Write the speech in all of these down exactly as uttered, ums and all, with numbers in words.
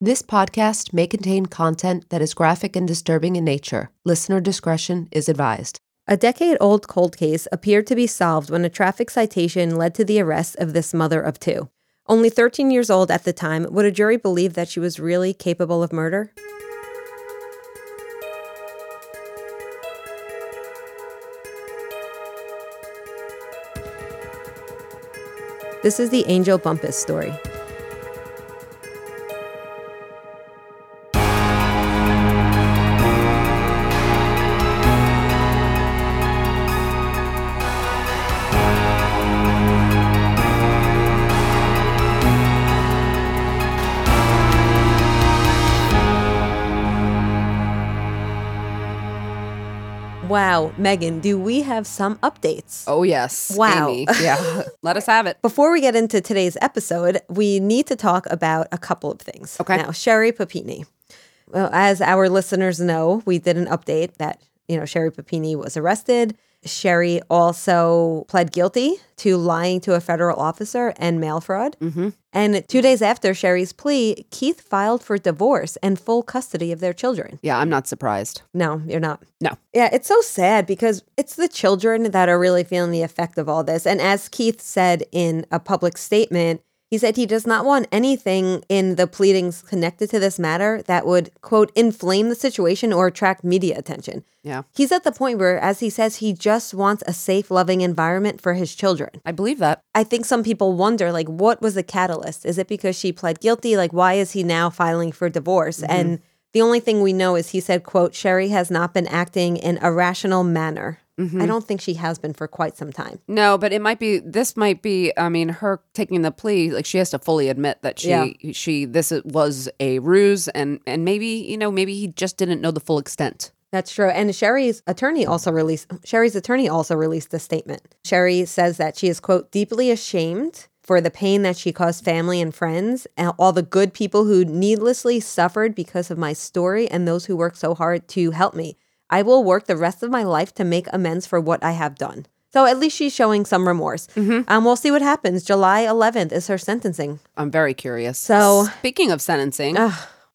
This podcast may contain content that is graphic and disturbing in nature. Listener discretion is advised. A decade-old cold case appeared to be solved when a traffic citation led to the arrest of this mother of two. Only thirteen years old at the time, would a jury believe that she was really capable of murder? This is the Angel Bumpass story. Wow, Megan, do we have some updates? Oh, yes. Wow. Amy, yeah. Let us have it. Before we get into today's episode, we need to talk about a couple of things. Okay. Now, Sherry Papini. Well, as our listeners know, we did an update that, you know, Sherry Papini was arrested. Sherry also pled guilty to lying to a federal officer and mail fraud. Mm-hmm. And two days after Sherry's plea, Keith filed for divorce and full custody of their children. Yeah, I'm not surprised. No, you're not. No. Yeah, it's so sad because it's the children that are really feeling the effect of all this. And as Keith said in a public statement, he said he does not want anything in the pleadings connected to this matter that would, quote, inflame the situation or attract media attention. Yeah. He's at the point where, as he says, he just wants a safe, loving environment for his children. I believe that. I think some people wonder, like, what was the catalyst? Is it because she pled guilty? Like, why is he now filing for divorce? Mm-hmm. And the only thing we know is he said, quote, Sherry has not been acting in a rational manner. Mm-hmm. I don't think she has been for quite some time. No, but it might be, this might be, I mean, her taking the plea, like she has to fully admit that she, yeah. she this was a ruse and, and maybe, you know, maybe he just didn't know the full extent. That's true. And Sherry's attorney also released, Sherry's attorney also released a statement. Sherry says that she is, quote, deeply ashamed for the pain that she caused family and friends and all the good people who needlessly suffered because of my story and those who worked so hard to help me. I will work the rest of my life to make amends for what I have done. So at least she's showing some remorse. Mm-hmm. Um, we'll see what happens. July eleventh is her sentencing. I'm very curious. So speaking of sentencing, uh,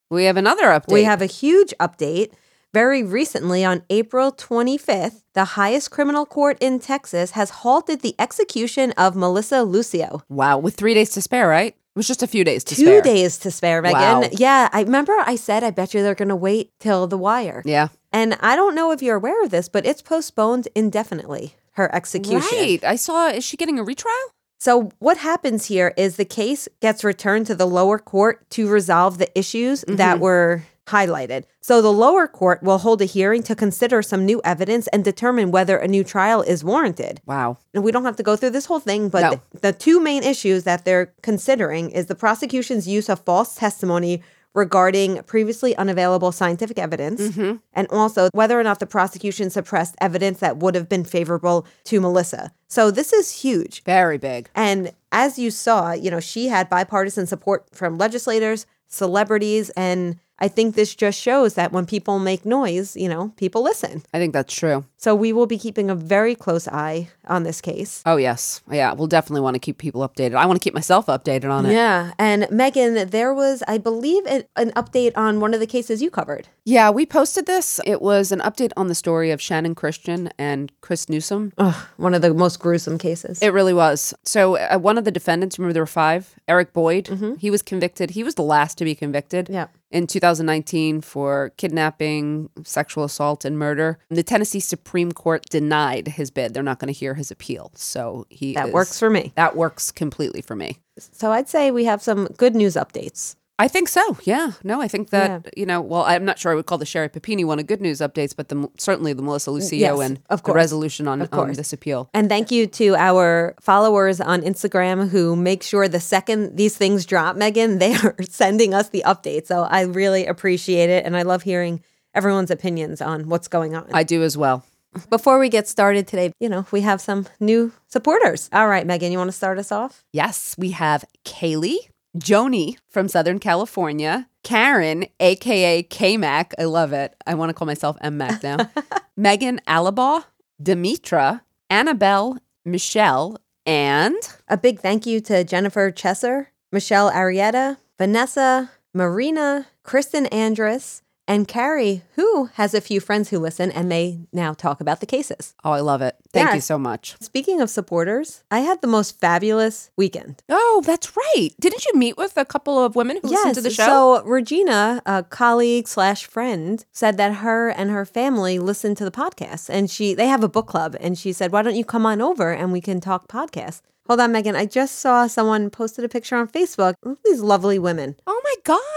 we have another update. We have a huge update. Very recently, on April twenty-fifth, the highest criminal court in Texas has halted the execution of Melissa Lucio. Wow, with three days to spare, right? It was just a few days to Two spare. Two days to spare, Megan. Wow. Yeah, I remember I said I bet you they're going to wait till the wire. Yeah. And I don't know if you're aware of this, but it's postponed indefinitely, her execution. Right. I saw, is she getting a retrial? So what happens here is the case gets returned to the lower court to resolve the issues mm-hmm. that were highlighted. So the lower court will hold a hearing to consider some new evidence and determine whether a new trial is warranted. Wow. And we don't have to go through this whole thing, but no. th- the two main issues that they're considering is the prosecution's use of false testimony regarding previously unavailable scientific evidence, mm-hmm. and also whether or not the prosecution suppressed evidence that would have been favorable to Melissa. So this is huge. Very big. And as you saw, you know, she had bipartisan support from legislators, celebrities, and I think this just shows that when people make noise, you know, people listen. I think that's true. So we will be keeping a very close eye on this case. Oh, yes. Yeah, we'll definitely want to keep people updated. I want to keep myself updated on it. Yeah. And Megan, there was, I believe, an update on one of the cases you covered. Yeah, we posted this. It was an update on the story of Shannon Christian and Chris Newsom. Ugh, one of the most gruesome cases. It really was. So uh, one of the defendants, remember there were five, Eric Boyd, mm-hmm. he was convicted. He was the last to be convicted. Yeah. In two thousand nineteen for kidnapping, sexual assault, and murder. The Tennessee Supreme Court denied his bid. They're not going to hear his appeal. So he That is, works for me. That works completely for me. So I'd say we have some good news updates. I think so, yeah. No, I think that, yeah. you know, well, I'm not sure I would call the Sherry Papini one a good news updates, but the, certainly the Melissa Lucio yes, and the resolution on, on this appeal. And thank you to our followers on Instagram who make sure the second these things drop, Megan, they are sending us the update. So I really appreciate it. And I love hearing everyone's opinions on what's going on. I do as well. Before we get started today, you know, we have some new supporters. All right, Megan, you want to start us off? Yes, we have Kaylee. Joni from Southern California, Karen, a k a. K-Mac, I love it. I want to call myself M-Mac now, Megan Alabaugh, Demetra, Annabelle, Michelle, and... A big thank you to Jennifer Chesser, Michelle Arrieta, Vanessa, Marina, Kristen Andrus, and Carrie, who has a few friends who listen, and they now talk about the cases. Oh, I love it. Thank yeah. you so much. Speaking of supporters, I had the most fabulous weekend. Oh, that's right. Didn't you meet with a couple of women who yes, listened to the show? So Regina, a colleague slash friend, said that her and her family listened to the podcast, and she they have a book club, and she said, why don't you come on over and we can talk podcasts? Hold on, Megan. I just saw someone posted a picture on Facebook. Look at these lovely women. Oh, my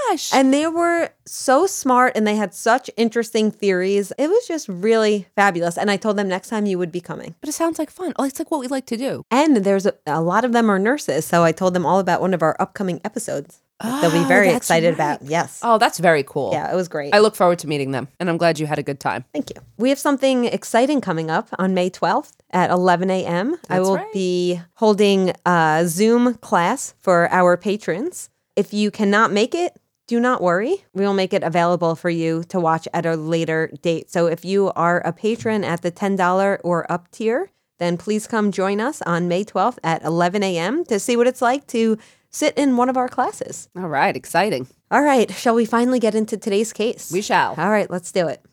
gosh. And they were so smart and they had such interesting theories. It was just really fabulous. And I told them next time you would be coming. But it sounds like fun. It's like what we like to do. And there's a, a lot of them are nurses. So I told them all about one of our upcoming episodes. Oh, they'll be very excited right. about. Yes. Oh, that's very cool. Yeah, it was great. I look forward to meeting them. And I'm glad you had a good time. Thank you. We have something exciting coming up on May twelfth at eleven a.m. That's I will right. be holding a Zoom class for our patrons. If you cannot make it, do not worry. We will make it available for you to watch at a later date. So if you are a patron at the ten dollars or up tier, then please come join us on May twelfth at eleven a.m. to see what it's like to sit in one of our classes. All right, exciting. All right, shall we finally get into today's case? We shall. All right, let's do it.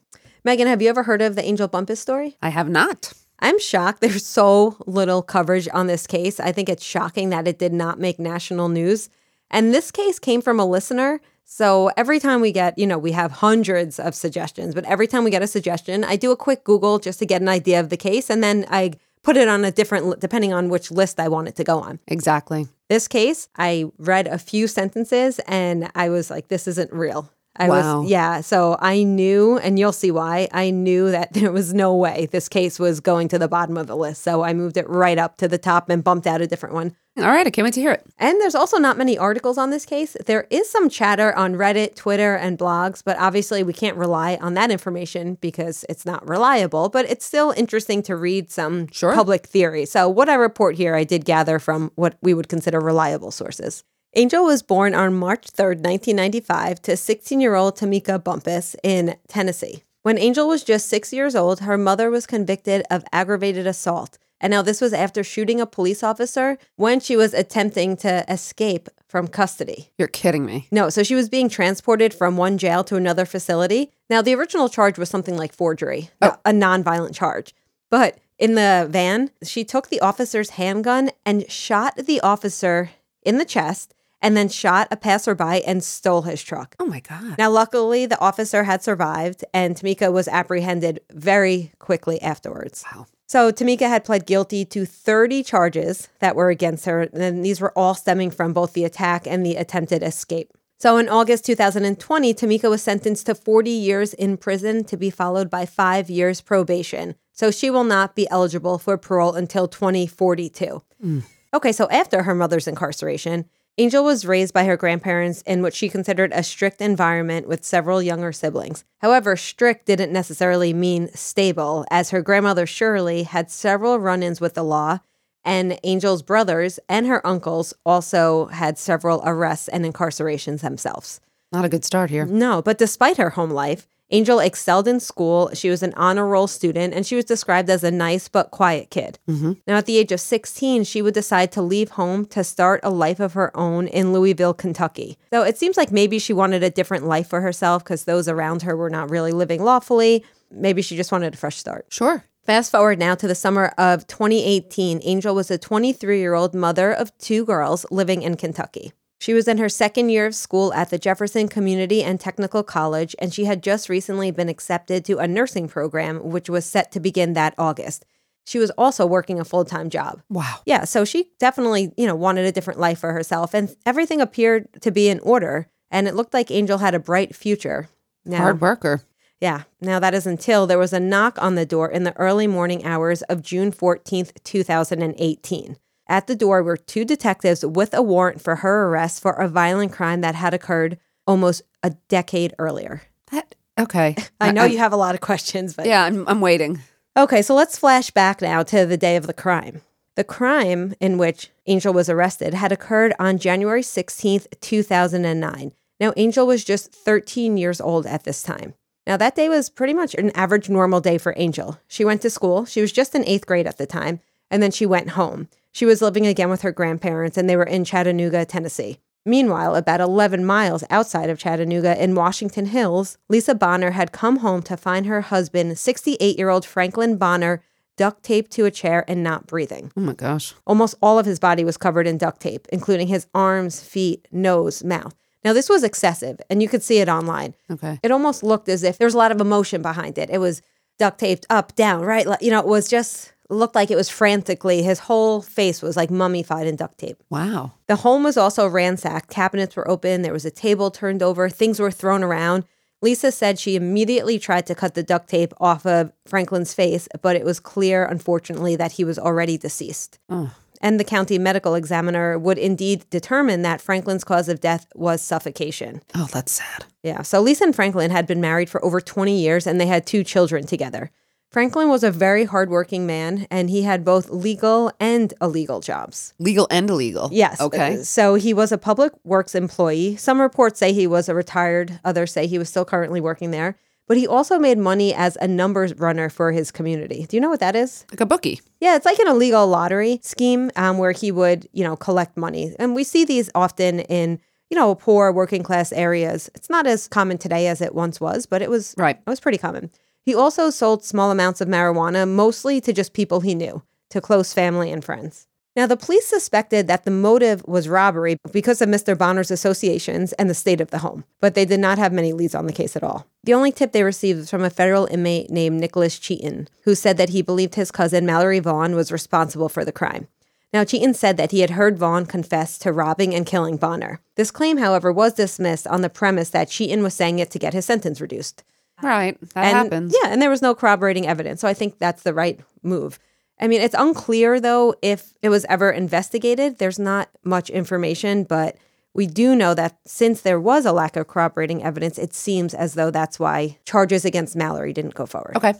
Megan, have you ever heard of the Angel Bumpass story? I have not. I'm shocked there's so little coverage on this case. I think it's shocking that it did not make national news. And this case came from a listener. So every time we get, you know, we have hundreds of suggestions, but every time we get a suggestion, I do a quick Google just to get an idea of the case. And then I put it on a different, depending on which list I want it to go on. Exactly. This case, I read a few sentences and I was like, this isn't real. I wow. was, yeah. So I knew, and you'll see why, I knew that there was no way this case was going to the bottom of the list. So I moved it right up to the top and bumped out a different one. All right. I can't wait to hear it. And there's also not many articles on this case. There is some chatter on Reddit, Twitter, and blogs, but obviously we can't rely on that information because it's not reliable, but it's still interesting to read some sure. public theory. So what I report here, I did gather from what we would consider reliable sources. Angel was born on March third, nineteen ninety-five to sixteen-year-old Tamika Bumpass in Tennessee. When Angel was just six years old, her mother was convicted of aggravated assault. And now this was after shooting a police officer when she was attempting to escape from custody. You're kidding me. No, so she was being transported from one jail to another facility. Now, the original charge was something like forgery, oh. a nonviolent charge. But in the van, she took the officer's handgun and shot the officer in the chest and then shot a passerby and stole his truck. Oh, my God. Now, luckily, the officer had survived and Tamika was apprehended very quickly afterwards. Wow. So Tamika had pled guilty to thirty charges that were against her, and these were all stemming from both the attack and the attempted escape. So in August two thousand twenty, Tamika was sentenced to forty years in prison to be followed by five years probation. So she will not be eligible for parole until twenty forty-two. Mm. Okay, so after her mother's incarceration, Angel was raised by her grandparents in what she considered a strict environment with several younger siblings. However, strict didn't necessarily mean stable, as her grandmother Shirley had several run-ins with the law, and Angel's brothers and her uncles also had several arrests and incarcerations themselves. Not a good start here. No, but despite her home life, Angel excelled in school. She was an honor roll student, and she was described as a nice but quiet kid. Mm-hmm. Now, at the age of sixteen, she would decide to leave home to start a life of her own in Louisville, Kentucky. So it seems like maybe she wanted a different life for herself because those around her were not really living lawfully. Maybe she just wanted a fresh start. Sure. Fast forward now to the summer of twenty eighteen. Angel was a twenty-three-year-old mother of two girls living in Kentucky. She was in her second year of school at the Jefferson Community and Technical College, and she had just recently been accepted to a nursing program, which was set to begin that August. She was also working a full-time job. Wow. Yeah, so she definitely, you know, wanted a different life for herself, and everything appeared to be in order, and it looked like Angel had a bright future. Now, hard worker. Yeah. Now, that is until there was a knock on the door in the early morning hours of June fourteenth, two thousand eighteen. At the door were two detectives with a warrant for her arrest for a violent crime that had occurred almost a decade earlier. That, okay. I know I, you have a lot of questions, but... Yeah, I'm, I'm waiting. Okay, so let's flash back now to the day of the crime. The crime in which Angel was arrested had occurred on January sixteenth, two thousand nine. Now, Angel was just thirteen years old at this time. Now, that day was pretty much an average normal day for Angel. She went to school. She was just in eighth grade at the time, and then she went home. She was living again with her grandparents, and they were in Chattanooga, Tennessee. Meanwhile, about eleven miles outside of Chattanooga in Washington Hills, Lisa Bonner had come home to find her husband, sixty-eight-year-old Franklin Bonner, duct taped to a chair and not breathing. Oh my gosh. Almost all of his body was covered in duct tape, including his arms, feet, nose, mouth. Now, this was excessive, and you could see it online. Okay. It almost looked as if there was a lot of emotion behind it. It was duct taped up, down, right? You know, it was just, looked like it was frantically. His whole face was like mummified in duct tape. Wow. The home was also ransacked. Cabinets were open. There was a table turned over. Things were thrown around. Lisa said she immediately tried to cut the duct tape off of Franklin's face, but it was clear, unfortunately, that he was already deceased. Oh. And the county medical examiner would indeed determine that Franklin's cause of death was suffocation. Oh, that's sad. Yeah. So Lisa and Franklin had been married for over twenty years, and they had two children together. Franklin was a very hardworking man, and he had both legal and illegal jobs. Legal and illegal? Yes. Okay. So he was a public works employee. Some reports say he was a retired. Others say he was still currently working there. But he also made money as a numbers runner for his community. Do you know what that is? Like a bookie. Yeah, it's like an illegal lottery scheme um, where he would, you know, collect money. And we see these often in, you know, poor working class areas. It's not as common today as it once was, but it was, right. It was pretty common. He also sold small amounts of marijuana, mostly to just people he knew, to close family and friends. Now, the police suspected that the motive was robbery because of Mister Bonner's associations and the state of the home, but they did not have many leads on the case at all. The only tip they received was from a federal inmate named Nicholas Cheatham, who said that he believed his cousin, Mallory Vaughn, was responsible for the crime. Now, Cheatham said that he had heard Vaughn confess to robbing and killing Bonner. This claim, however, was dismissed on the premise that Cheatham was saying it to get his sentence reduced. Right. That and, happens. Yeah, and there was no corroborating evidence, so I think that's the right move. I mean, it's unclear, though, if it was ever investigated. There's not much information, but we do know that since there was a lack of corroborating evidence, it seems as though that's why charges against Mallory didn't go forward. Okay.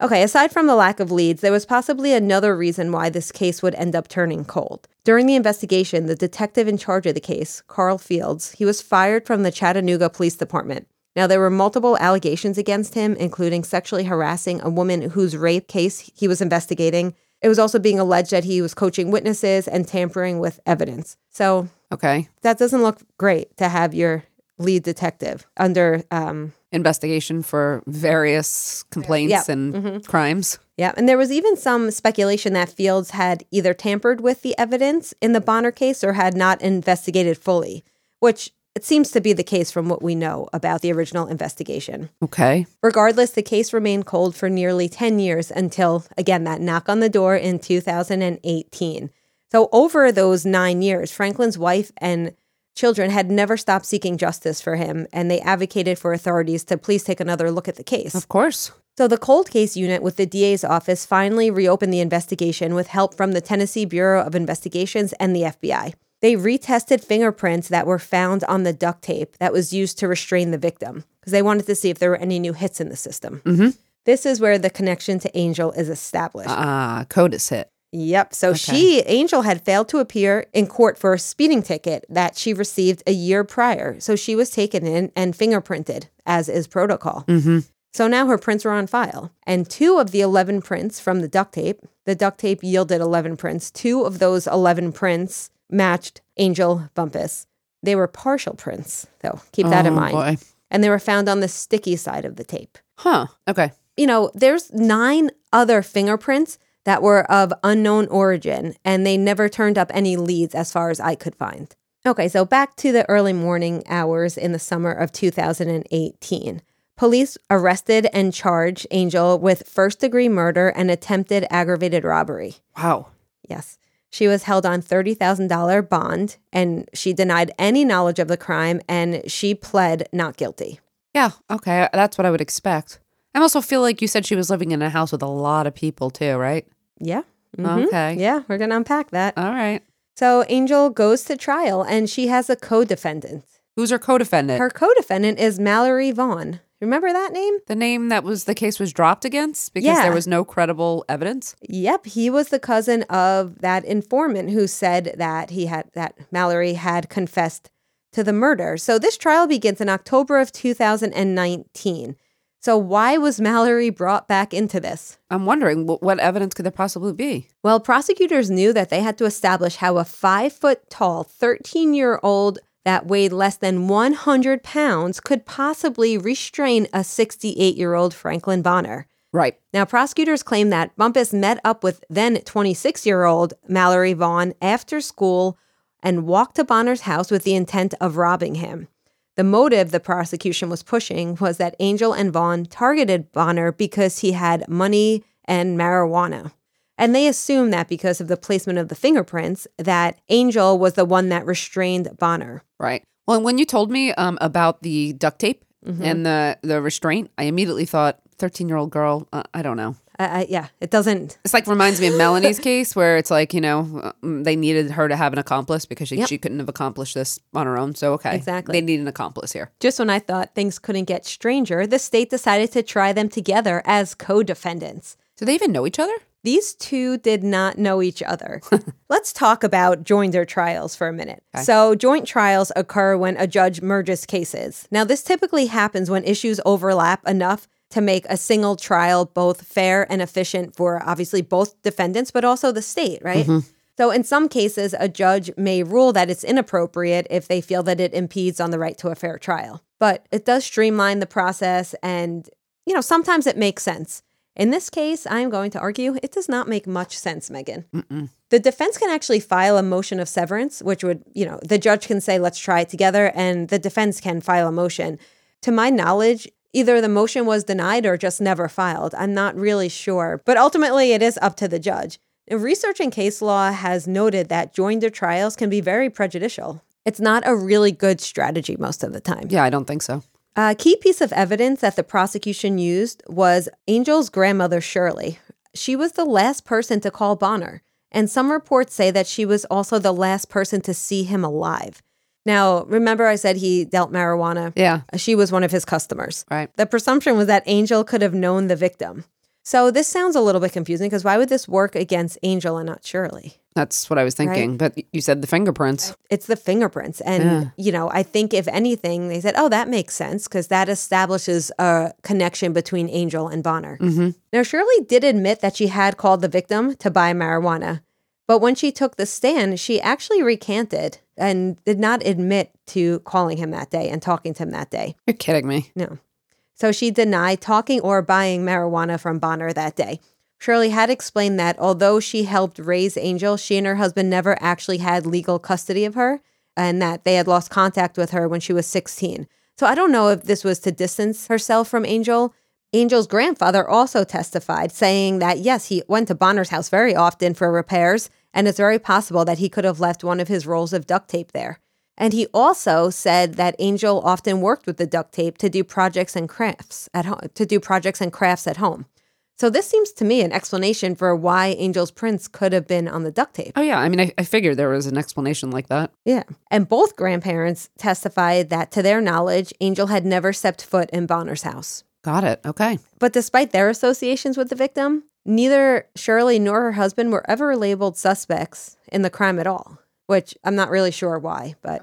Okay, aside from the lack of leads, there was possibly another reason why this case would end up turning cold. During the investigation, the detective in charge of the case, Carl Fields, he was fired from the Chattanooga Police Department. Now, there were multiple allegations against him, including sexually harassing a woman whose rape case he was investigating. It was also being alleged that he was coaching witnesses and tampering with evidence. So okay, that doesn't look great to have your lead detective under um, investigation for various complaints yeah. and mm-hmm. crimes. Yeah. And there was even some speculation that Fields had either tampered with the evidence in the Bonner case or had not investigated fully, which it seems to be the case from what we know about the original investigation. Okay. Regardless, the case remained cold for nearly ten years until, again, that knock on the door in two thousand eighteen. So over those nine years, Franklin's wife and children had never stopped seeking justice for him, and they advocated for authorities to please take another look at the case. Of course. So the cold case unit with the D A's office finally reopened the investigation with help from the Tennessee Bureau of Investigations and the F B I. They retested fingerprints that were found on the duct tape that was used to restrain the victim because they wanted to see if there were any new hits in the system. Mm-hmm. This is where the connection to Angel is established. Ah, uh, CODIS hit. Yep. So okay. she, Angel, had failed to appear in court for a speeding ticket that she received a year prior. So she was taken in and fingerprinted, as is protocol. Mm-hmm. So now her prints are on file. And two of the eleven prints from the duct tape, the duct tape yielded eleven prints. Two of those eleven prints matched Angel Bumpass. They were partial prints, though. Keep that oh, in mind. Boy. And they were found on the sticky side of the tape. Huh. Okay. You know, there's nine other fingerprints that were of unknown origin, and they never turned up any leads as far as I could find. Okay, so back to the early morning hours in the summer of two thousand eighteen. Police arrested and charged Angel with first-degree murder and attempted aggravated robbery. Wow. Yes. She was held on thirty thousand dollars bond, and she denied any knowledge of the crime, and she pled not guilty. Yeah, okay, that's what I would expect. I also feel like you said she was living in a house with a lot of people too, right? Yeah. Mm-hmm. Okay. Yeah, we're going to unpack that. All right. So Angel goes to trial, and she has a co-defendant. Who's her co-defendant? Her co-defendant is Mallory Vaughn. Remember that name? The name that was the case was dropped against because yeah. there was no credible evidence? Yep. He was the cousin of that informant who said that he had that Mallory had confessed to the murder. So this trial begins in October of two thousand nineteen. So why was Mallory brought back into this? I'm wondering, what evidence could there possibly be? Well, prosecutors knew that they had to establish how a five-foot-tall, thirteen-year-old that weighed less than one hundred pounds could possibly restrain a sixty-eight-year-old Franklin Bonner. Right. Now, prosecutors claim that Bumpass met up with then twenty-six-year-old Mallory Vaughn after school and walked to Bonner's house with the intent of robbing him. The motive the prosecution was pushing was that Angel and Vaughn targeted Bonner because he had money and marijuana. And they assumed that because of the placement of the fingerprints, that Angel was the one that restrained Bonner. Right. Well, when you told me um, about the duct tape mm-hmm. and the, the restraint, I immediately thought, thirteen-year-old girl, uh, I don't know. Uh, yeah, it doesn't. It's like reminds me of Melanie's case where it's like, you know, they needed her to have an accomplice because she, yep. she couldn't have accomplished this on her own. So, okay. Exactly. They need an accomplice here. Just when I thought things couldn't get stranger, the state decided to try them together as co-defendants. Do they even know each other? These two did not know each other. Let's talk about joint or trials for a minute. Okay. So joint trials occur when a judge merges cases. Now, this typically happens when issues overlap enough to make a single trial both fair and efficient for obviously both defendants, but also the state, right? Mm-hmm. So in some cases, a judge may rule that it's inappropriate if they feel that it impedes on the right to a fair trial. But it does streamline the process and, you know, sometimes it makes sense. In this case, I'm going to argue it does not make much sense, Megan. Mm-mm. The defense can actually file a motion of severance, which would, you know, the judge can say, let's try it together, and the defense can file a motion. To my knowledge, either the motion was denied or just never filed. I'm not really sure, but ultimately it is up to the judge. Research in case law has noted that joinder trials can be very prejudicial. It's not a really good strategy most of the time. Yeah, I don't think so. A key piece of evidence that the prosecution used was Angel's grandmother, Shirley. She was the last person to call Bonner, and some reports say that she was also the last person to see him alive. Now, remember I said he dealt marijuana? Yeah. She was one of his customers. Right. The presumption was that Angel could have known the victim. So this sounds a little bit confusing because why would this work against Angel and not Shirley? That's what I was thinking. Right? But you said the fingerprints. It's the fingerprints. And, yeah. you know, I think if anything, they said, oh, that makes sense because that establishes a connection between Angel and Bonner. Mm-hmm. Now, Shirley did admit that she had called the victim to buy marijuana. But when she took the stand, she actually recanted and did not admit to calling him that day and talking to him that day. You're kidding me. No. So she denied talking or buying marijuana from Bonner that day. Shirley had explained that although she helped raise Angel, she and her husband never actually had legal custody of her and that they had lost contact with her when she was sixteen. So I don't know if this was to distance herself from Angel. Angel's grandfather also testified, saying that, yes, he went to Bonner's house very often for repairs, and it's very possible that he could have left one of his rolls of duct tape there. And he also said that Angel often worked with the duct tape to do projects and crafts at home, to do projects and crafts at home. So this seems to me an explanation for why Angel's prints could have been on the duct tape. Oh, yeah. I mean, I, I figured there was an explanation like that. Yeah. And both grandparents testified that, to their knowledge, Angel had never stepped foot in Bonner's house. Got it. Okay. But despite their associations with the victim, neither Shirley nor her husband were ever labeled suspects in the crime at all, which I'm not really sure why, but...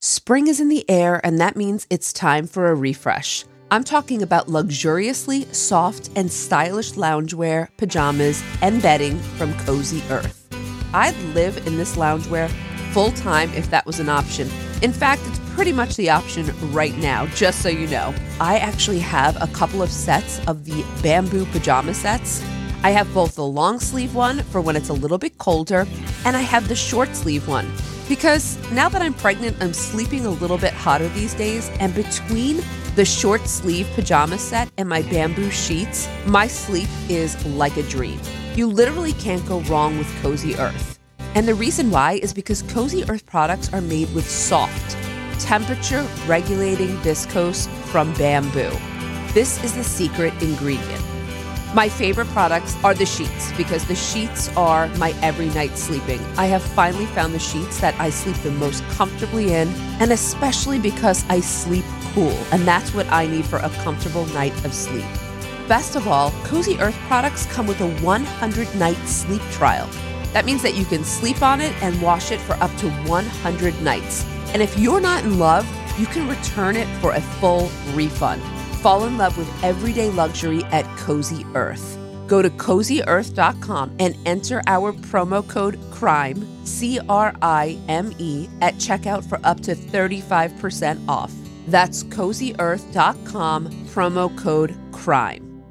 Spring is in the air, and that means it's time for a refresh. I'm talking about luxuriously soft and stylish loungewear, pajamas, and bedding from Cozy Earth. I'd live in this loungewear full-time if that was an option. In fact, it's pretty much the option right now, just so you know. I actually have a couple of sets of the bamboo pajama sets. I have both the long sleeve one for when it's a little bit colder, and I have the short sleeve one. Because now that I'm pregnant, I'm sleeping a little bit hotter these days, and between the short sleeve pajama set and my bamboo sheets, my sleep is like a dream. You literally can't go wrong with Cozy Earth. And the reason why is because Cozy Earth products are made with soft, temperature-regulating viscose from bamboo. This is the secret ingredient. My favorite products are the sheets because the sheets are my every night sleeping. I have finally found the sheets that I sleep the most comfortably in, and especially because I sleep cool, and that's what I need for a comfortable night of sleep. Best of all, Cozy Earth products come with a one hundred night sleep trial. That means that you can sleep on it and wash it for up to one hundred nights. And if you're not in love, you can return it for a full refund. Fall in love with everyday luxury at Cozy Earth. Go to cozy earth dot com and enter our promo code CRIME, C R I M E, at checkout for up to thirty-five percent off. That's cozy earth dot com, promo code CRIME.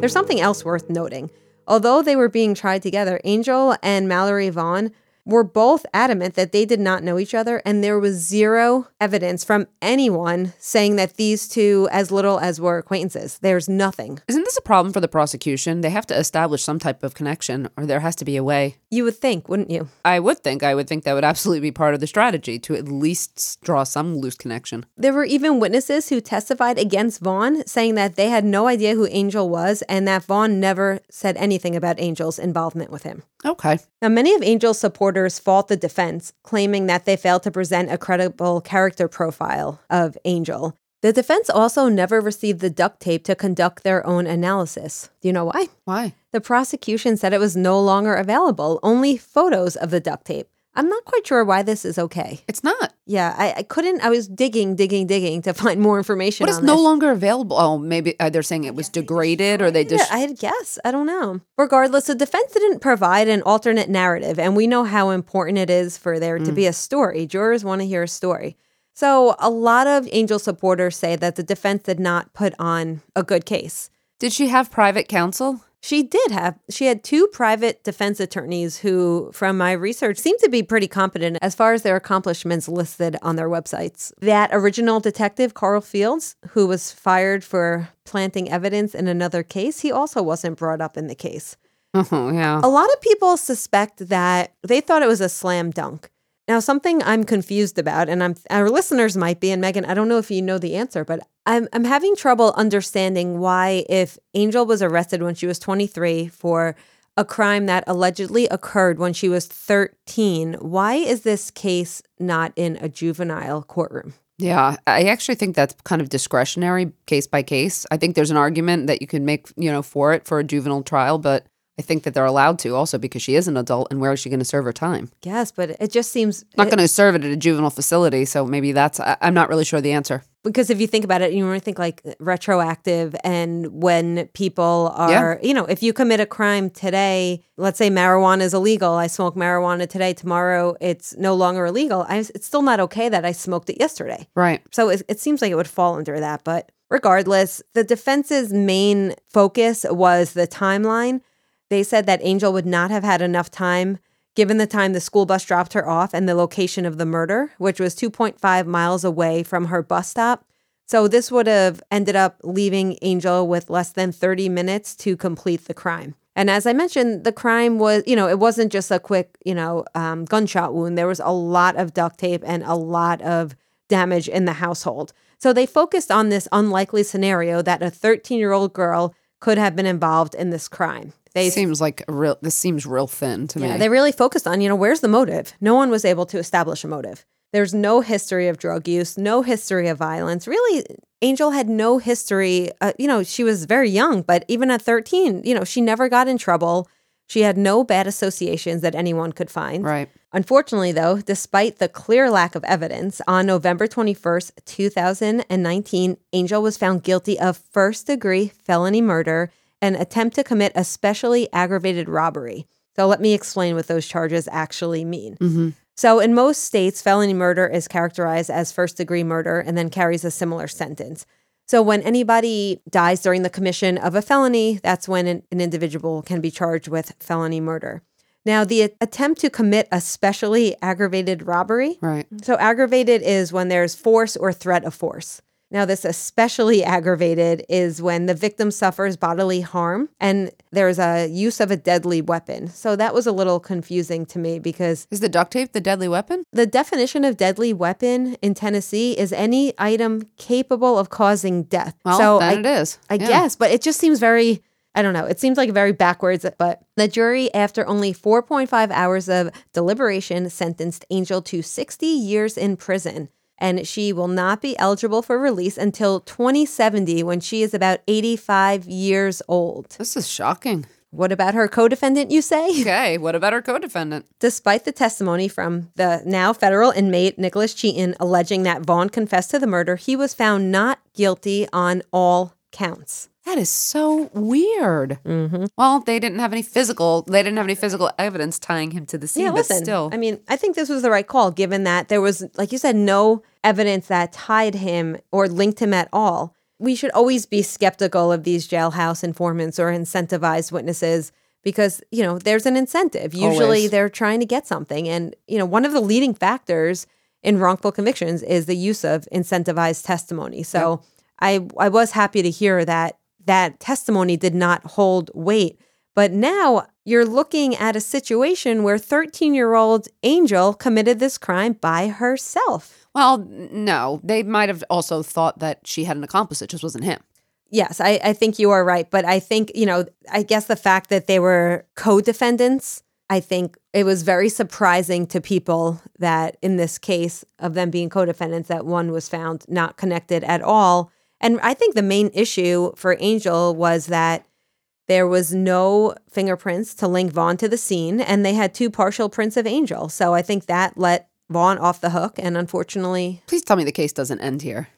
There's something else worth noting. Although they were being tried together, Angel and Mallory Vaughn were both adamant that they did not know each other, and there was zero evidence from anyone saying that these two as little as were acquaintances. There's nothing. Isn't this a problem for the prosecution? They have to establish some type of connection, or there has to be a way. You would think, wouldn't you? I would think. I would think that would absolutely be part of the strategy, to at least draw some loose connection. There were even witnesses who testified against Vaughn, saying that they had no idea who Angel was, and that Vaughn never said anything about Angel's involvement with him. Okay. Now, many of Angel's supporters fault the defense, claiming that they failed to present a credible character profile of Angel. The defense also never received the duct tape to conduct their own analysis. Do you know why? Why? The prosecution said it was no longer available, only photos of the duct tape. I'm not quite sure why this is okay. It's not. Yeah, I, I couldn't. I was digging, digging, digging to find more information on this. What is no longer available? Oh, maybe uh, they're saying it was degraded or they just... I'd guess. I don't know. Regardless, the defense didn't provide an alternate narrative, and we know how important it is for there mm. to be a story. Jurors want to hear a story. So a lot of Angel supporters say that the defense did not put on a good case. Did she have private counsel? She did have. She had two private defense attorneys who, from my research, seemed to be pretty competent as far as their accomplishments listed on their websites. That original detective, Carl Fields, who was fired for planting evidence in another case, he also wasn't brought up in the case. Oh, yeah. A lot of people suspect that they thought it was a slam dunk. Now, something I'm confused about, and I'm, our listeners might be, and Megan, I don't know if you know the answer, but I'm I'm having trouble understanding why, if Angel was arrested when she was twenty-three for a crime that allegedly occurred when she was thirteen, why is this case not in a juvenile courtroom? Yeah, I actually think that's kind of discretionary, case by case. I think there's an argument that you can make, you know, for it, for a juvenile trial, but I think that they're allowed to also because she is an adult, and where is she going to serve her time? Yes, but it just seems... Not going to serve it at a juvenile facility, so maybe that's... I, I'm not really sure the answer. Because if you think about it, you really think like retroactive, and when people are... Yeah. You know, if you commit a crime today, let's say marijuana is illegal. I smoke marijuana today. Tomorrow, it's no longer illegal. I, it's still not okay that I smoked it yesterday. Right. So it, it seems like it would fall under that, but regardless, the defense's main focus was the timeline. They said that Angel would not have had enough time, given the time the school bus dropped her off and the location of the murder, which was two point five miles away from her bus stop. So this would have ended up leaving Angel with less than thirty minutes to complete the crime. And as I mentioned, the crime was, you know, it wasn't just a quick, you know, um, gunshot wound. There was a lot of duct tape and a lot of damage in the household. So they focused on this unlikely scenario that a thirteen-year-old girl could have been involved in this crime. They, seems like a real, this seems real thin to yeah, me. Yeah, they really focused on, you know, where's the motive? No one was able to establish a motive. There's no history of drug use, no history of violence. Really, Angel had no history. Uh, you know, she was very young, but even at thirteen, you know, she never got in trouble. She had no bad associations that anyone could find. Right. Unfortunately, though, despite the clear lack of evidence, on November twenty-first, two thousand nineteen, Angel was found guilty of first-degree felony murder, an attempt to commit a specially aggravated robbery. So let me explain what those charges actually mean. Mm-hmm. So in most states, felony murder is characterized as first-degree murder and then carries a similar sentence. So when anybody dies during the commission of a felony, that's when an, an individual can be charged with felony murder. Now, the attempt to commit a specially aggravated robbery. Right. So aggravated is when there's force or threat of force. Now, this especially aggravated is when the victim suffers bodily harm and there's a use of a deadly weapon. So that was a little confusing to me because... Is the duct tape the deadly weapon? The definition of deadly weapon in Tennessee is any item capable of causing death. Well, so then I, it is. I yeah. guess, but it just seems very... I don't know. It seems like very backwards, but the jury, after only four point five hours of deliberation, sentenced Angel to sixty years in prison. And she will not be eligible for release until twenty seventy, when she is about eighty-five years old. This is shocking. What about her co-defendant, you say? Okay, what about her co-defendant? Despite the testimony from the now federal inmate, Nicholas Cheatham, alleging that Vaughn confessed to the murder, he was found not guilty on all counts. That is so weird. Mm-hmm. Well, they didn't have any physical, they didn't have any physical evidence tying him to the scene, yeah, but listen, still. I mean, I think this was the right call, given that there was, like you said, no evidence that tied him or linked him at all. We should always be skeptical of these jailhouse informants or incentivized witnesses because, you know, there's an incentive. Usually always. They're trying to get something. And, you know, one of the leading factors in wrongful convictions is the use of incentivized testimony. So yeah. I I was happy to hear that that testimony did not hold weight. But now you're looking at a situation where thirteen-year-old Angel committed this crime by herself. Well, no, they might have also thought that she had an accomplice. It just wasn't him. Yes, I, I think you are right. But I think, you know, I guess the fact that they were co-defendants, I think it was very surprising to people that in this case of them being co-defendants, that one was found not connected at all. And I think the main issue for Angel was that there was no fingerprints to link Vaughn to the scene, and they had two partial prints of Angel. So I think that let Vaughn off the hook, and unfortunately... Please tell me the case doesn't end here.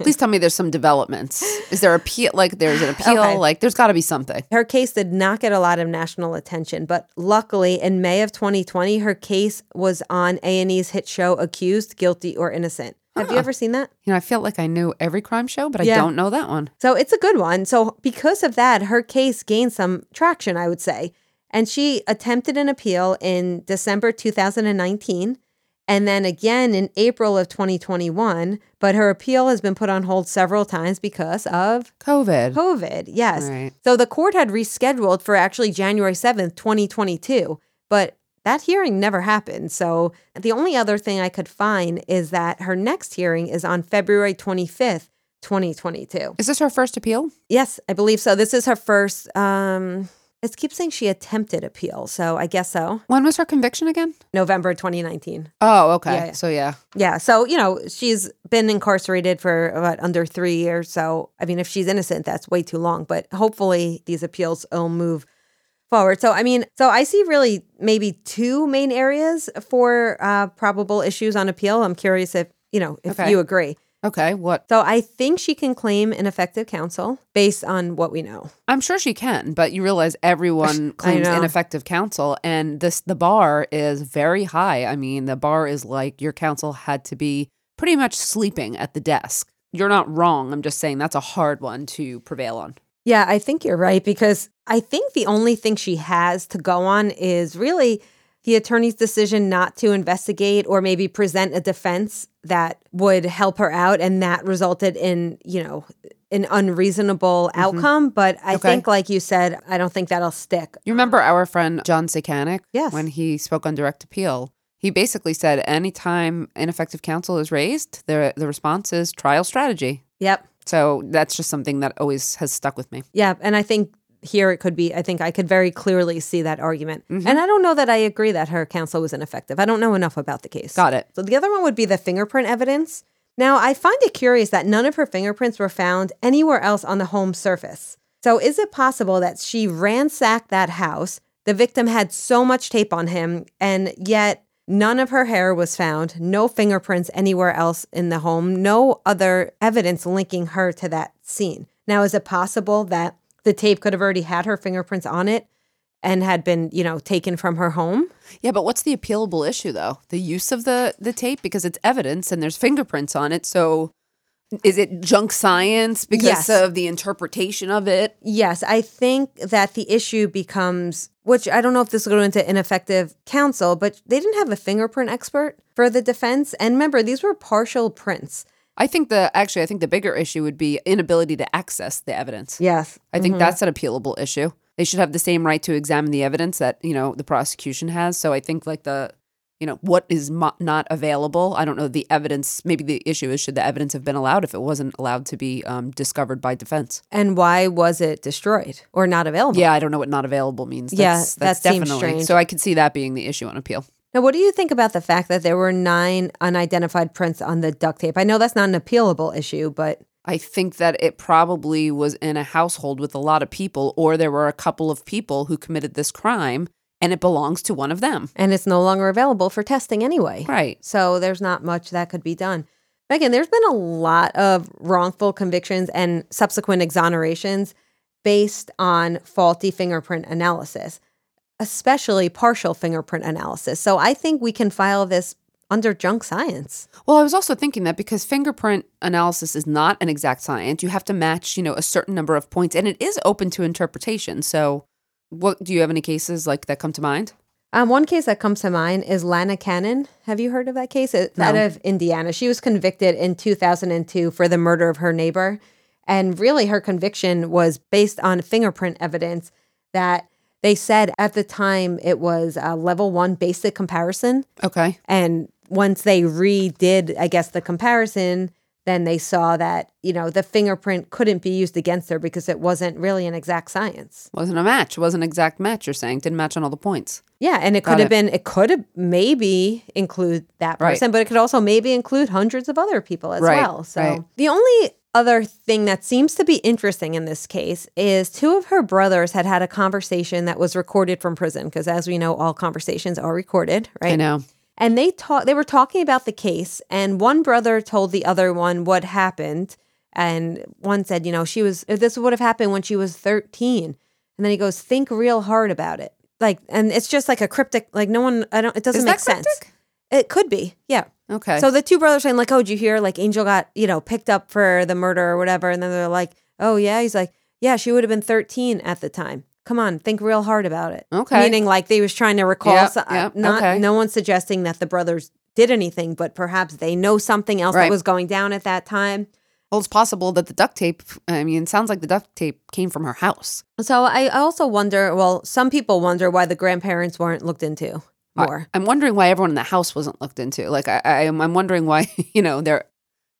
Please tell me there's some developments. Is there appeal? Like, there's an appeal? Okay. Like, there's got to be something. Her case did not get a lot of national attention, but luckily, in May of twenty twenty, her case was on A and E's hit show, Accused, Guilty or Innocent. Huh. Have you ever seen that? You know, I feel like I knew every crime show, but yeah. I don't know that one. So it's a good one. So because of that, her case gained some traction, I would say. And she attempted an appeal in December two thousand nineteen, and then again in April of twenty twenty-one, but her appeal has been put on hold several times because of... COVID. COVID, yes. Right. So the court had rescheduled for actually January seventh, twenty twenty-two, but that hearing never happened. So the only other thing I could find is that her next hearing is on February twenty-fifth, twenty twenty-two. Is this her first appeal? Yes, I believe so. This is her first... Um, It keeps saying she attempted appeal, so I guess so. When was her conviction again? November twenty nineteen. Oh, okay. Yeah, yeah. So, yeah. Yeah. So, you know, she's been incarcerated for about under three years. So, I mean, if she's innocent, that's way too long. But hopefully these appeals will move forward. So, I mean, so I see really maybe two main areas for uh, probable issues on appeal. I'm curious if, you know, if okay. you agree. Okay, what? So I think she can claim ineffective counsel based on what we know. I'm sure she can, but you realize everyone claims ineffective counsel, and this the bar is very high. I mean, the bar is like your counsel had to be pretty much sleeping at the desk. You're not wrong. I'm just saying that's a hard one to prevail on. Yeah, I think you're right, because I think the only thing she has to go on is really the attorney's decision not to investigate or maybe present a defense that would help her out. And that resulted in, you know, an unreasonable mm-hmm. outcome. But I okay. think, like you said, I don't think that'll stick. You remember our friend John Sekanik? Yes. When he spoke on direct appeal, he basically said anytime ineffective counsel is raised, the, the response is trial strategy. Yep. So that's just something that always has stuck with me. Yeah. And I think here it could be, I think I could very clearly see that argument. Mm-hmm. And I don't know that I agree that her counsel was ineffective. I don't know enough about the case. Got it. So the other one would be the fingerprint evidence. Now, I find it curious that none of her fingerprints were found anywhere else on the home surface. So is it possible that she ransacked that house? The victim had so much tape on him, and yet none of her hair was found, no fingerprints anywhere else in the home, no other evidence linking her to that scene. Now, is it possible that the tape could have already had her fingerprints on it and had been, you know, taken from her home? Yeah, but what's the appealable issue, though? The use of the, the tape? Because it's evidence and there's fingerprints on it. So is it junk science because yes. of the interpretation of it? Yes, I think that the issue becomes, which I don't know if this will go into ineffective counsel, but they didn't have a fingerprint expert for the defense. And remember, these were partial prints. I think the actually, I think the bigger issue would be inability to access the evidence. Yes. I think mm-hmm. that's an appealable issue. They should have the same right to examine the evidence that, you know, the prosecution has. So I think like the, you know, what is mo- not available. I don't know the evidence. Maybe the issue is should the evidence have been allowed if it wasn't allowed to be um, discovered by defense? And why was it destroyed or not available? Yeah, I don't know what not available means. That's, yeah, that's that definitely, seems strange. So I could see that being the issue on appeal. Now, what do you think about the fact that there were nine unidentified prints on the duct tape? I know that's not an appealable issue, but... I think that it probably was in a household with a lot of people, or there were a couple of people who committed this crime, and it belongs to one of them. And it's no longer available for testing anyway. Right. So there's not much that could be done. Megan, there's been a lot of wrongful convictions and subsequent exonerations based on faulty fingerprint analysis, especially partial fingerprint analysis. So I think we can file this under junk science. Well, I was also thinking that because fingerprint analysis is not an exact science, you have to match, you know, a certain number of points, and it is open to interpretation. So, what do you have any cases like that come to mind? Um, one case that comes to mind is Lana Cannon. Have you heard of that case? It's no. Out of Indiana. She was convicted in two thousand two for the murder of her neighbor, and really her conviction was based on fingerprint evidence that they said at the time it was a level one basic comparison. Okay, and once they redid, I guess, the comparison, then they saw that, you know, the fingerprint couldn't be used against her because it wasn't really an exact science. Wasn't a match. Wasn't an exact match, you're saying. Didn't match on all the points. Yeah, and it could have been, it could have maybe include that person, right, but it could also maybe include hundreds of other people as right, well. So right. The only other thing that seems to be interesting in this case is two of her brothers had had a conversation that was recorded from prison because, as we know, all conversations are recorded, right? I know. And they ta- they were talking about the case, and one brother told the other one what happened, and one said, you know, she was, this would have happened when she was thirteen. And then he goes, think real hard about it. Like, and it's just like a cryptic, like no one, I don't, it doesn't Is make sense. Cryptic? It could be, yeah. Okay. So the two brothers saying like, oh, did you hear, like Angel got, you know, picked up for the murder or whatever, and then they're like, oh yeah, he's like, yeah, she would have been thirteen at the time. Come on, think real hard about it. Okay. Meaning like they was trying to recall. Yep, so, yep, not, okay. No one's suggesting that the brothers did anything, but perhaps they know something else right. that was going down at that time. Well, it's possible that the duct tape, I mean, it sounds like the duct tape came from her house. So I also wonder, well, some people wonder why the grandparents weren't looked into more. I, I'm wondering why everyone in the house wasn't looked into. Like, I, I, I'm wondering why, you know, there.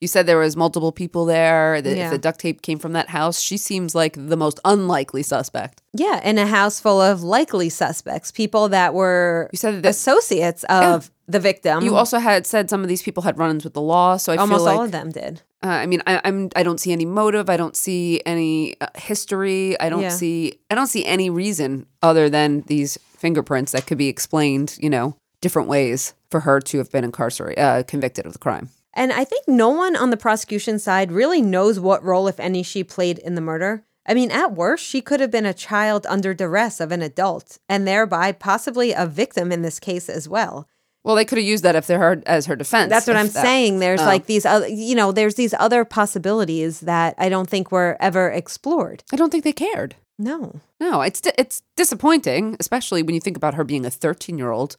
You said there was multiple people there, that yeah. if the duct tape came from that house, she seems like the most unlikely suspect. Yeah, in a house full of likely suspects, people that were you said that this, associates of yeah. the victim. You also had said some of these people had run-ins with the law, so I Almost feel like- Almost all of them did. Uh, I mean, I, I'm, I don't see any motive, I don't see any uh, history, I don't yeah. see, I don't see any reason other than these fingerprints that could be explained, you know, different ways for her to have been incarcerated, uh, convicted of the crime. And I think no one on the prosecution side really knows what role, if any, she played in the murder. I mean, at worst, she could have been a child under duress of an adult and thereby possibly a victim in this case as well. Well, they could have used that if they're her, as her defense. That's what I'm that, saying. There's um, like these other, you know, there's these other possibilities that I don't think were ever explored. I don't think they cared. No. No, it's it's disappointing, especially when you think about her being a thirteen-year-old.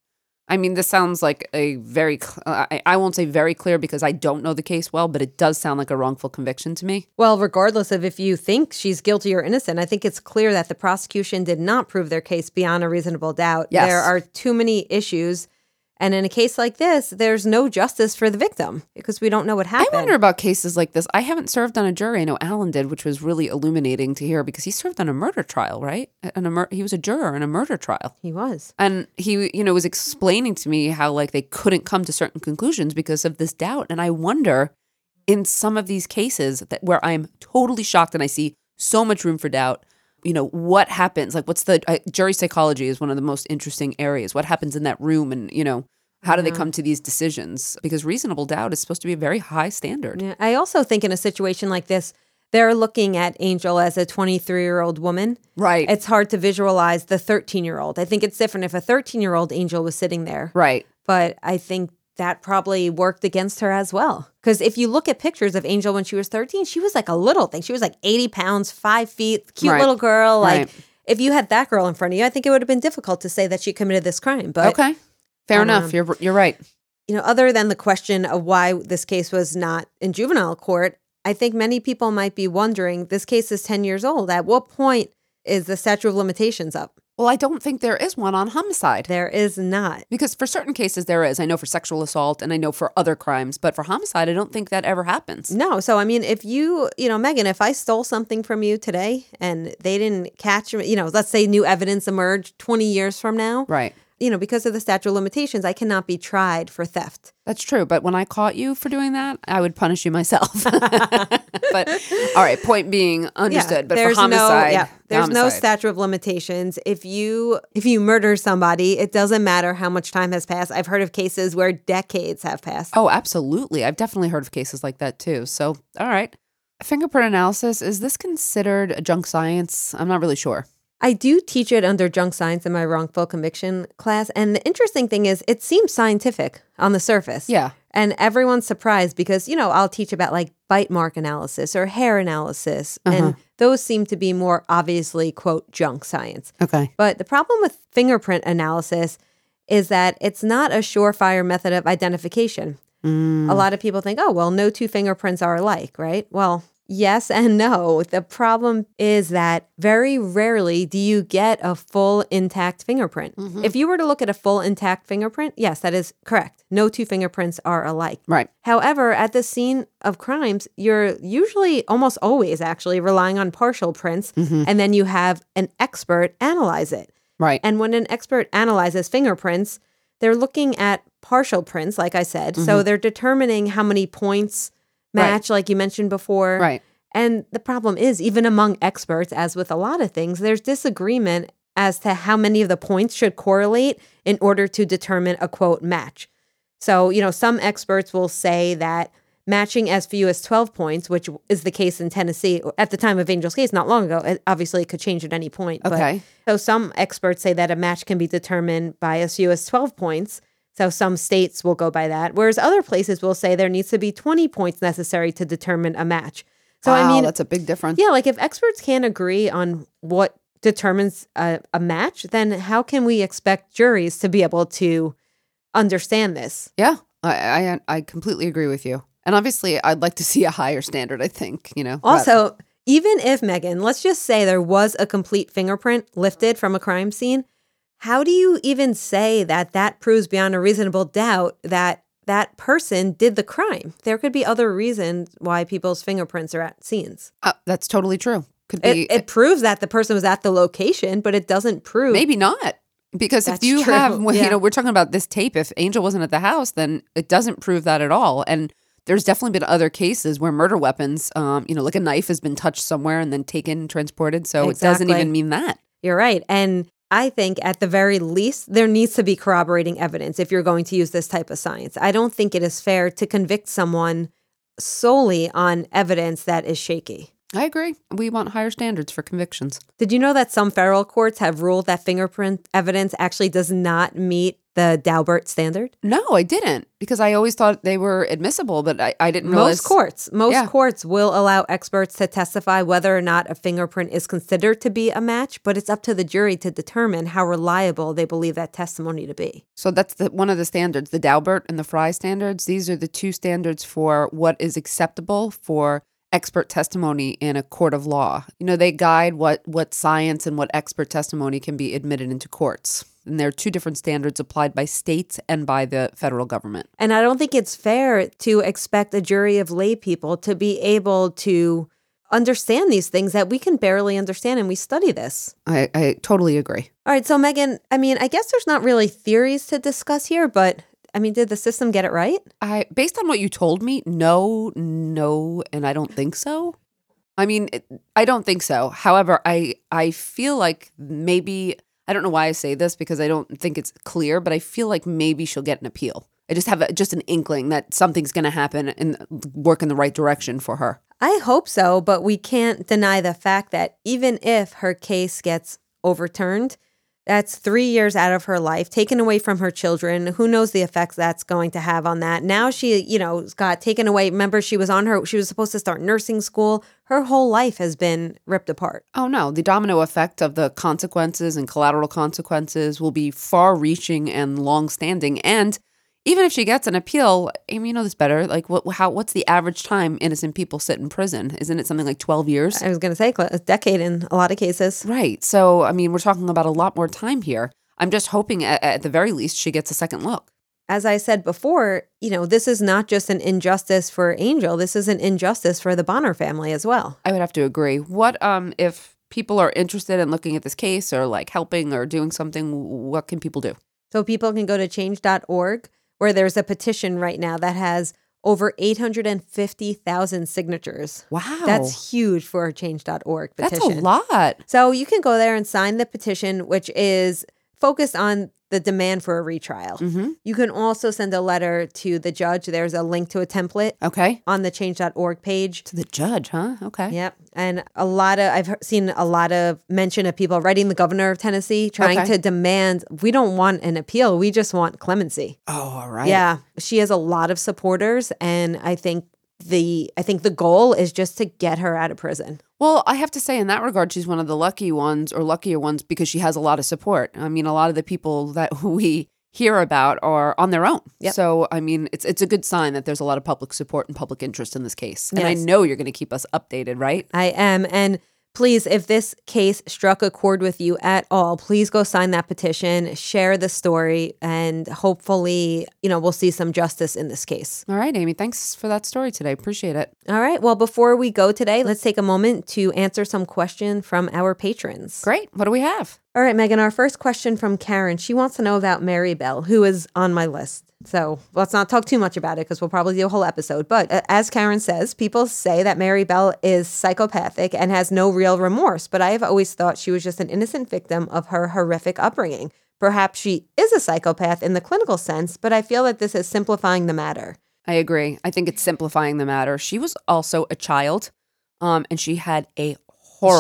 I mean, this sounds like a very, uh, I won't say very clear because I don't know the case well, but it does sound like a wrongful conviction to me. Well, regardless of if you think she's guilty or innocent, I think it's clear that the prosecution did not prove their case beyond a reasonable doubt. Yes. There are too many issues. And in a case like this, there's no justice for the victim because we don't know what happened. I wonder about cases like this. I haven't served on a jury. I know Alan did, which was really illuminating to hear because he served on a murder trial, right? On a mur- he was a juror in a murder trial. He was. And he, you know, was explaining to me how like they couldn't come to certain conclusions because of this doubt. And I wonder in some of these cases that where I'm totally shocked and I see so much room for doubt, you know, what happens? Like, what's the uh, jury psychology is one of the most interesting areas. What happens in that room? And, you know, how do yeah. they come to these decisions? Because reasonable doubt is supposed to be a very high standard. Yeah. I also think in a situation like this, they're looking at Angel as a twenty-three-year-old woman. Right. It's hard to visualize the thirteen-year-old. I think it's different if a thirteen-year-old Angel was sitting there. Right. But I think that probably worked against her as well. Because if you look at pictures of Angel when she was thirteen, she was like a little thing. She was like eighty pounds, five feet, cute right. little girl. Like right. if you had that girl in front of you, I think it would have been difficult to say that she committed this crime. But okay, fair um, enough. You're you're right. You know, other than the question of why this case was not in juvenile court, I think many people might be wondering, this case is ten years old. At what point is the statute of limitations up? Well, I don't think there is one on homicide. There is not. Because for certain cases there is. I know for sexual assault and I know for other crimes, but for homicide, I don't think that ever happens. No. So, I mean, if you, you know, Megan, if I stole something from you today and they didn't catch me, you know, let's say new evidence emerged twenty years from now. Right. you know, because of the statute of limitations, I cannot be tried for theft. That's true. But when I caught you for doing that, I would punish you myself. But all right. Point being understood. Yeah, but for homicide, no, yeah, there's homicide. no statute of limitations. If you if you murder somebody, it doesn't matter how much time has passed. I've heard of cases where decades have passed. Oh, absolutely. I've definitely heard of cases like that, too. So all right. Fingerprint analysis, is this considered junk science? I'm not really sure. I do teach it under junk science in my wrongful conviction class. And the interesting thing is it seems scientific on the surface. Yeah. And everyone's surprised because, you know, I'll teach about like bite mark analysis or hair analysis. Uh-huh. And those seem to be more obviously, quote, junk science. Okay. But the problem with fingerprint analysis is that it's not a surefire method of identification. Mm. A lot of people think, oh, well, no two fingerprints are alike, right? Well, yes and no. The problem is that very rarely do you get a full intact fingerprint. Mm-hmm. If you were to look at a full intact fingerprint, yes, that is correct. No two fingerprints are alike. Right. However, at the scene of crimes, you're usually almost always actually relying on partial prints, mm-hmm. and then you have an expert analyze it. Right. And when an expert analyzes fingerprints, they're looking at partial prints, like I said. Mm-hmm. So they're determining how many points match, right. like you mentioned before. Right. And the problem is, even among experts, as with a lot of things, there's disagreement as to how many of the points should correlate in order to determine a, quote, match. So, you know, some experts will say that matching as few as twelve points, which is the case in Tennessee at the time of Angel's case, not long ago. Obviously, it could change at any point. Okay. But, so some experts say that a match can be determined by as few as twelve points. So some states will go by that, whereas other places will say there needs to be twenty points necessary to determine a match. So wow, I mean, that's a big difference. Yeah, like if experts can't agree on what determines a, a match, then how can we expect juries to be able to understand this? Yeah, I, I, I completely agree with you. And obviously, I'd like to see a higher standard, I think, you know. Also, rather. even if, Megan, let's just say there was a complete fingerprint lifted from a crime scene, how do you even say that that proves beyond a reasonable doubt that that person did the crime? There could be other reasons why people's fingerprints are at scenes. Uh, that's totally true. Could be. It, it proves that the person was at the location, but it doesn't prove. Maybe not. Because that's if you true. have, well, yeah. you know, we're talking about this tape. If Angel wasn't at the house, then it doesn't prove that at all. And there's definitely been other cases where murder weapons, um, you know, like a knife has been touched somewhere and then taken and transported. So exactly. It doesn't even mean that. You're right. And I think at the very least, there needs to be corroborating evidence if you're going to use this type of science. I don't think it is fair to convict someone solely on evidence that is shaky. I agree. We want higher standards for convictions. Did you know that some federal courts have ruled that fingerprint evidence actually does not meet the Daubert standard? No, I didn't, because I always thought they were admissible, but I, I didn't realize. Most courts, most yeah. courts will allow experts to testify whether or not a fingerprint is considered to be a match, but it's up to the jury to determine how reliable they believe that testimony to be. So that's the, one of the standards, the Daubert and the Frye standards. These are the two standards for what is acceptable for expert testimony in a court of law. You know, they guide what, what science and what expert testimony can be admitted into courts. And there are two different standards applied by states and by the federal government. And I don't think it's fair to expect a jury of lay people to be able to understand these things that we can barely understand, and we study this. I, I totally agree. All right. So, Megan, I mean, I guess there's not really theories to discuss here, but I mean, did the system get it right? I, based on what you told me, no, no, and I don't think so. I mean, it, I don't think so. However, I I feel like maybe... I don't know why I say this because I don't think it's clear, but I feel like maybe she'll get an appeal. I just have a, just an inkling that something's going to happen and work in the right direction for her. I hope so, but we can't deny the fact that even if her case gets overturned, that's three years out of her life, taken away from her children. Who knows the effects that's going to have on that? Now she, you know, got taken away. Remember, she was on her, she was supposed to start nursing school. Her whole life has been ripped apart. Oh, no. The domino effect of the consequences and collateral consequences will be far-reaching and long-standing. And even if she gets an appeal, Amy, you know this better. Like, what? How? What's the average time innocent people sit in prison? Isn't it something like twelve years? I was going to say a decade in a lot of cases. Right. So, I mean, we're talking about a lot more time here. I'm just hoping at, at the very least she gets a second look. As I said before, you know, this is not just an injustice for Angel. This is an injustice for the Bonner family as well. I would have to agree. What um, if people are interested in looking at this case or like helping or doing something, what can people do? So people can go to change dot org, where there's a petition right now that has over eight hundred fifty thousand signatures. Wow. That's huge for a change dot org petition. That's a lot. So you can go there and sign the petition, which is focused on the demand for a retrial. Mm-hmm. You can also send a letter to the judge. There's a link to a template okay. on the change dot org page. To the judge, huh? Okay. Yep. And a lot of, I've seen a lot of mention of people writing the governor of Tennessee, trying okay. to demand, we don't want an appeal. We just want clemency. Oh, all right. Yeah. She has a lot of supporters. And I think the, I think the goal is just to get her out of prison. Well, I have to say in that regard, she's one of the lucky ones or luckier ones because she has a lot of support. I mean, a lot of the people that we hear about are on their own. Yep. So, I mean, it's it's a good sign that there's a lot of public support and public interest in this case. Yes. And I know you're going to keep us updated, right? I am. And please, if this case struck a chord with you at all, please go sign that petition, share the story, and hopefully, you know, we'll see some justice in this case. All right, Amy, thanks for that story today. Appreciate it. All right. Well, before we go today, let's take a moment to answer some questions from our patrons. Great. What do we have? All right, Megan, our first question from Karen. She wants to know about Mary Bell, who is on my list. So let's not talk too much about it because we'll probably do a whole episode. But uh, as Karen says, people say that Mary Bell is psychopathic and has no real remorse. But I have always thought she was just an innocent victim of her horrific upbringing. Perhaps she is a psychopath in the clinical sense, but I feel that this is simplifying the matter. I agree. I think it's simplifying the matter. She was also a child, um, and she had a horrible upbringing.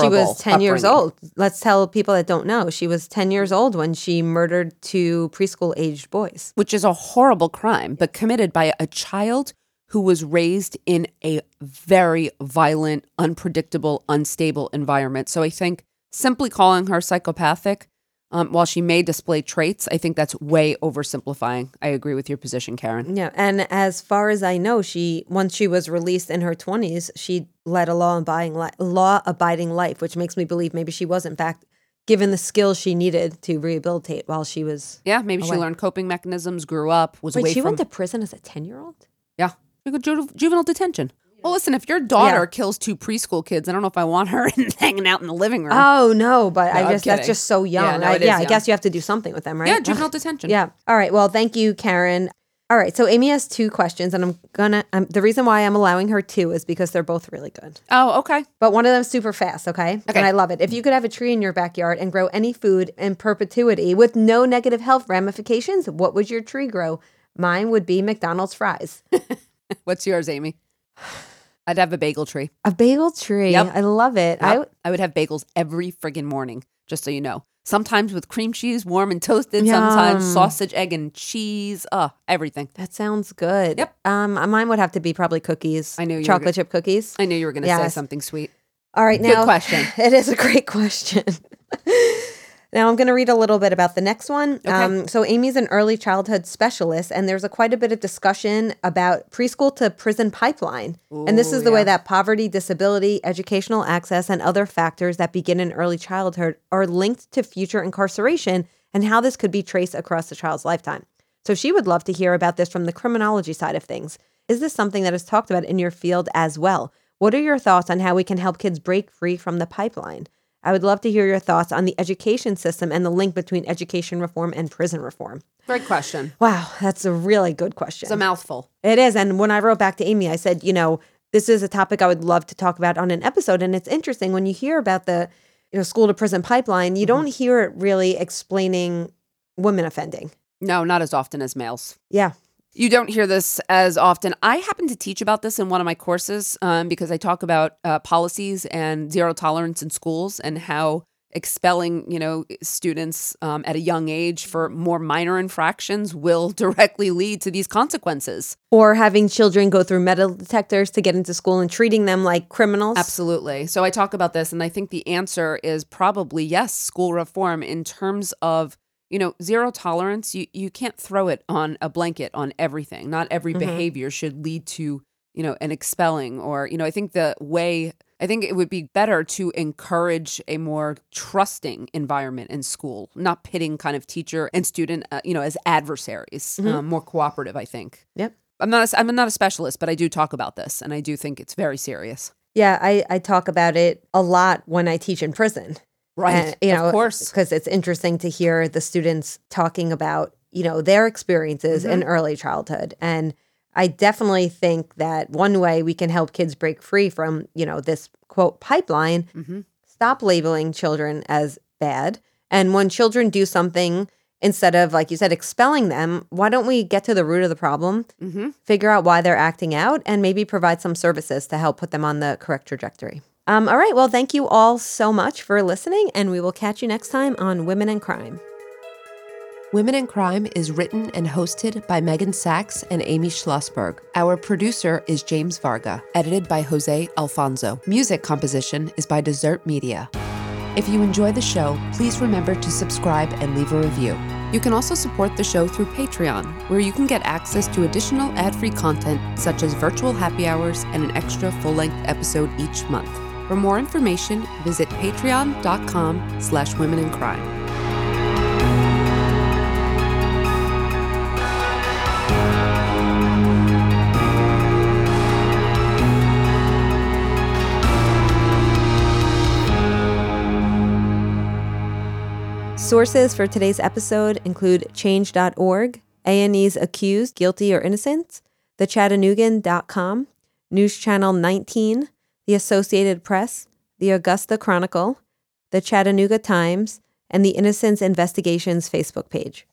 She was ten years old. Let's tell people that don't know. She was ten years old when she murdered two preschool-aged boys. Which is a horrible crime, but committed by a child who was raised in a very violent, unpredictable, unstable environment. So I think simply calling her psychopathic, um, while she may display traits, I think that's way oversimplifying. I agree with your position, Karen. Yeah, and as far as I know, she once she was released in her twenties, she led a law-abiding li- law-abiding life, which makes me believe maybe she was, in fact, given the skills she needed to rehabilitate while she was Yeah, maybe away. She learned coping mechanisms, grew up, was Wait, away she from... went to prison as a ten-year-old? Yeah. Ju- juvenile detention. Well, listen, if your daughter yeah. kills two preschool kids, I don't know if I want her hanging out in the living room. Oh, no, but no, I guess that's just so young. Yeah, no, I, yeah, young. I guess you have to do something with them, right? Yeah, juvenile detention. Yeah. All right. Well, thank you, Karen. All right. So Amy has two questions, and I'm going to um, – the reason why I'm allowing her two is because they're both really good. Oh, okay. But one of them is super fast, okay? Okay. And I love it. If you could have a tree in your backyard and grow any food in perpetuity with no negative health ramifications, what would your tree grow? Mine would be McDonald's fries. What's yours, Amy? I'd have a bagel tree. A bagel tree. Yep. I love it. Yep. I, w- I would have bagels every friggin' morning, just so you know. Sometimes with cream cheese, warm and toasted. Yum. Sometimes sausage, egg, and cheese. Uh, everything. That sounds good. Yep. Um, mine would have to be probably cookies. I knew you chocolate were gonna, chip cookies. I knew you were going to yes. say something sweet. All right, now. Good question. It is a great question. Now, I'm going to read a little bit about the next one. Okay. Um, so Amy's an early childhood specialist, and there's a quite a bit of discussion about preschool to prison pipeline. Ooh, and this is the yeah. way that poverty, disability, educational access, and other factors that begin in early childhood are linked to future incarceration and how this could be traced across the child's lifetime. So she would love to hear about this from the criminology side of things. Is this something that is talked about in your field as well? What are your thoughts on how we can help kids break free from the pipeline? I would love to hear your thoughts on the education system and the link between education reform and prison reform. Great question. Wow, that's a really good question. It's a mouthful. It is. And when I wrote back to Amy, I said, you know, this is a topic I would love to talk about on an episode. And it's interesting when you hear about the, you know, school to prison pipeline, you mm-hmm. don't hear it really explaining women offending. No, not as often as males. Yeah. You don't hear this as often. I happen to teach about this in one of my courses um, because I talk about uh, policies and zero tolerance in schools and how expelling, you know, students um, at a young age for more minor infractions will directly lead to these consequences. Or having children go through metal detectors to get into school and treating them like criminals. Absolutely. So I talk about this, and I think the answer is probably yes, school reform in terms of You know, zero tolerance, you, you can't throw it on a blanket on everything. Not every mm-hmm. behavior should lead to, you know, an expelling or, you know, I think the way, I think it would be better to encourage a more trusting environment in school, not pitting kind of teacher and student, uh, you know, as adversaries, mm-hmm. um, more cooperative, I think. Yep. I'm not, a, I'm not a specialist, but I do talk about this and I do think it's very serious. Yeah, I, I talk about it a lot when I teach in prison. Right, and, you know, of course. Because it's interesting to hear the students talking about you know, their experiences mm-hmm. in early childhood. And I definitely think that one way we can help kids break free from, you know, this, quote, pipeline, mm-hmm. stop labeling children as bad. And when children do something, instead of, like you said, expelling them, why don't we get to the root of the problem, mm-hmm. figure out why they're acting out, and maybe provide some services to help put them on the correct trajectory. Um, all right. Well, thank you all so much for listening, and we will catch you next time on Women in Crime. Women in Crime is written and hosted by Megan Sachs and Amy Schlossberg. Our producer is James Varga, edited by Jose Alfonso. Music composition is by Desert Media. If you enjoy the show, please remember to subscribe and leave a review. You can also support the show through Patreon, where you can get access to additional ad-free content, such as virtual happy hours and an extra full-length episode each month. For more information, visit patreon.com slash women in crime. Sources for today's episode include change dot org, A and E's Accused, Guilty or Innocent, the Chattanoogan dot com, News Channel nineteen, the Associated Press, the Augusta Chronicle, the Chattanooga Times, and the Innocence Investigations Facebook page.